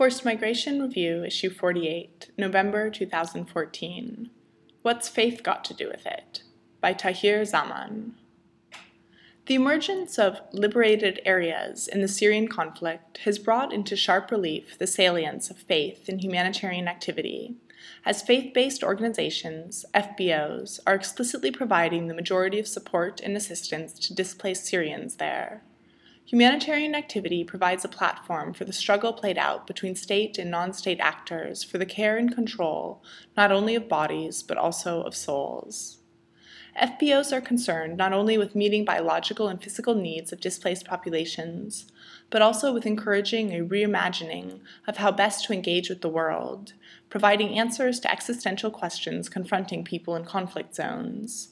Forced Migration Review, Issue 48, November 2014. What's Faith Got to Do with It? By Tahir Zaman. The emergence of liberated areas in the Syrian conflict has brought into sharp relief the salience of faith in humanitarian activity, as faith-based organizations, FBOs, are explicitly providing the majority of support and assistance to displaced Syrians there. Humanitarian activity provides a platform for the struggle played out between state and non-state actors for the care and control not only of bodies but also of souls. FBOs are concerned not only with meeting biological and physical needs of displaced populations, but also with encouraging a reimagining of how best to engage with the world, providing answers to existential questions confronting people in conflict zones.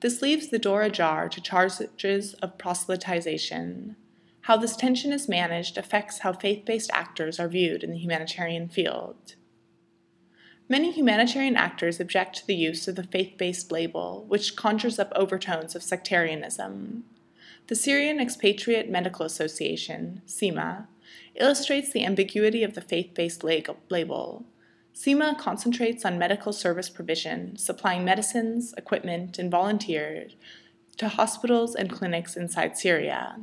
This leaves the door ajar to charges of proselytization. How this tension is managed affects how faith-based actors are viewed in the humanitarian field. Many humanitarian actors object to the use of the faith-based label, which conjures up overtones of sectarianism. The Syrian Expatriate Medical Association, SEMA, illustrates the ambiguity of the faith-based label. SEMA concentrates on medical service provision, supplying medicines, equipment, and volunteers to hospitals and clinics inside Syria.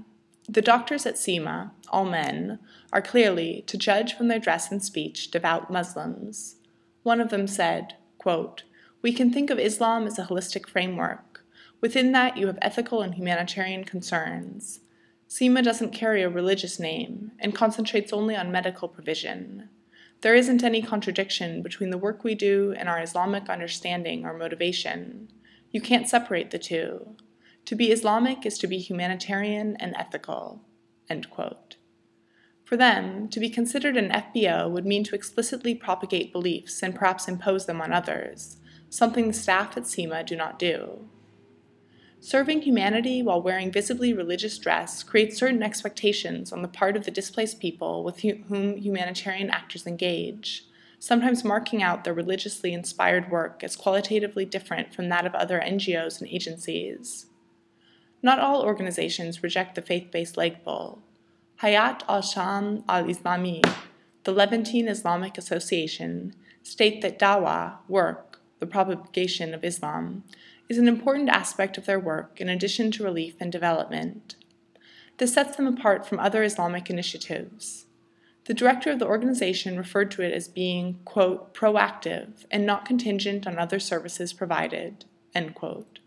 The doctors at SEMA, all men, are clearly, to judge from their dress and speech, devout Muslims. One of them said, quote, "We can think of Islam as a holistic framework. Within that, you have ethical and humanitarian concerns. SEMA doesn't carry a religious name and concentrates only on medical provision. There isn't any contradiction between the work we do and our Islamic understanding or motivation. You can't separate the two. To be Islamic is to be humanitarian and ethical." End quote. For them, to be considered an FBO would mean to explicitly propagate beliefs and perhaps impose them on others, something the staff at SEMA do not do. Serving humanity while wearing visibly religious dress creates certain expectations on the part of the displaced people with whom humanitarian actors engage, sometimes marking out their religiously inspired work as qualitatively different from that of other NGOs and agencies. Not all organizations reject the faith-based label. Hayat al-Sham al-Islami, the Levantine Islamic Association, state that dawah, work, the propagation of Islam, is an important aspect of their work in addition to relief and development. This sets them apart from other Islamic initiatives. The director of the organization referred to it as being, quote, "proactive and not contingent on other services provided," end quote.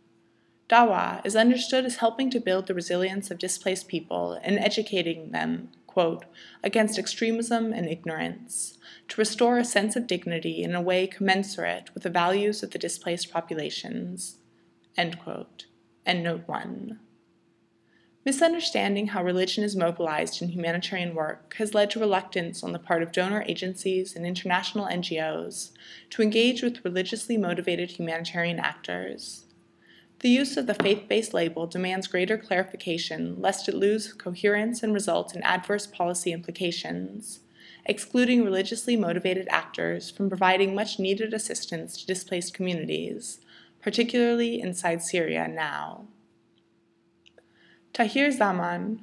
Dawah is understood as helping to build the resilience of displaced people and educating them, quote, "against extremism and ignorance, to restore a sense of dignity in a way commensurate with the values of the displaced populations," end quote. End note 1. Misunderstanding how religion is mobilized in humanitarian work has led to reluctance on the part of donor agencies and international NGOs to engage with religiously motivated humanitarian actors. The use of the faith-based label demands greater clarification, lest it lose coherence and result in adverse policy implications, excluding religiously motivated actors from providing much-needed assistance to displaced communities, particularly inside Syria now. Tahir Zaman,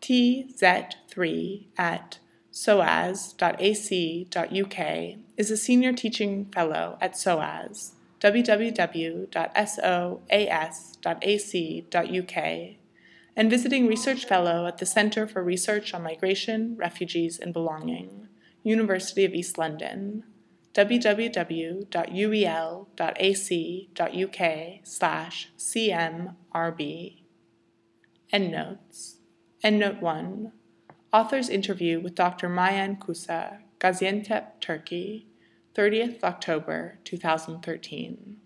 TZ3 at soas.ac.uk, is a senior teaching fellow at SOAS, www.soas.ac.uk, and visiting research fellow at the Centre for Research on Migration, Refugees, and Belonging, University of East London, www.uel.ac.uk/cmrb. Endnotes. Endnote 1. Author's interview with Dr. Mayan Kusa, Gaziantep, Turkey, 30th October 2013.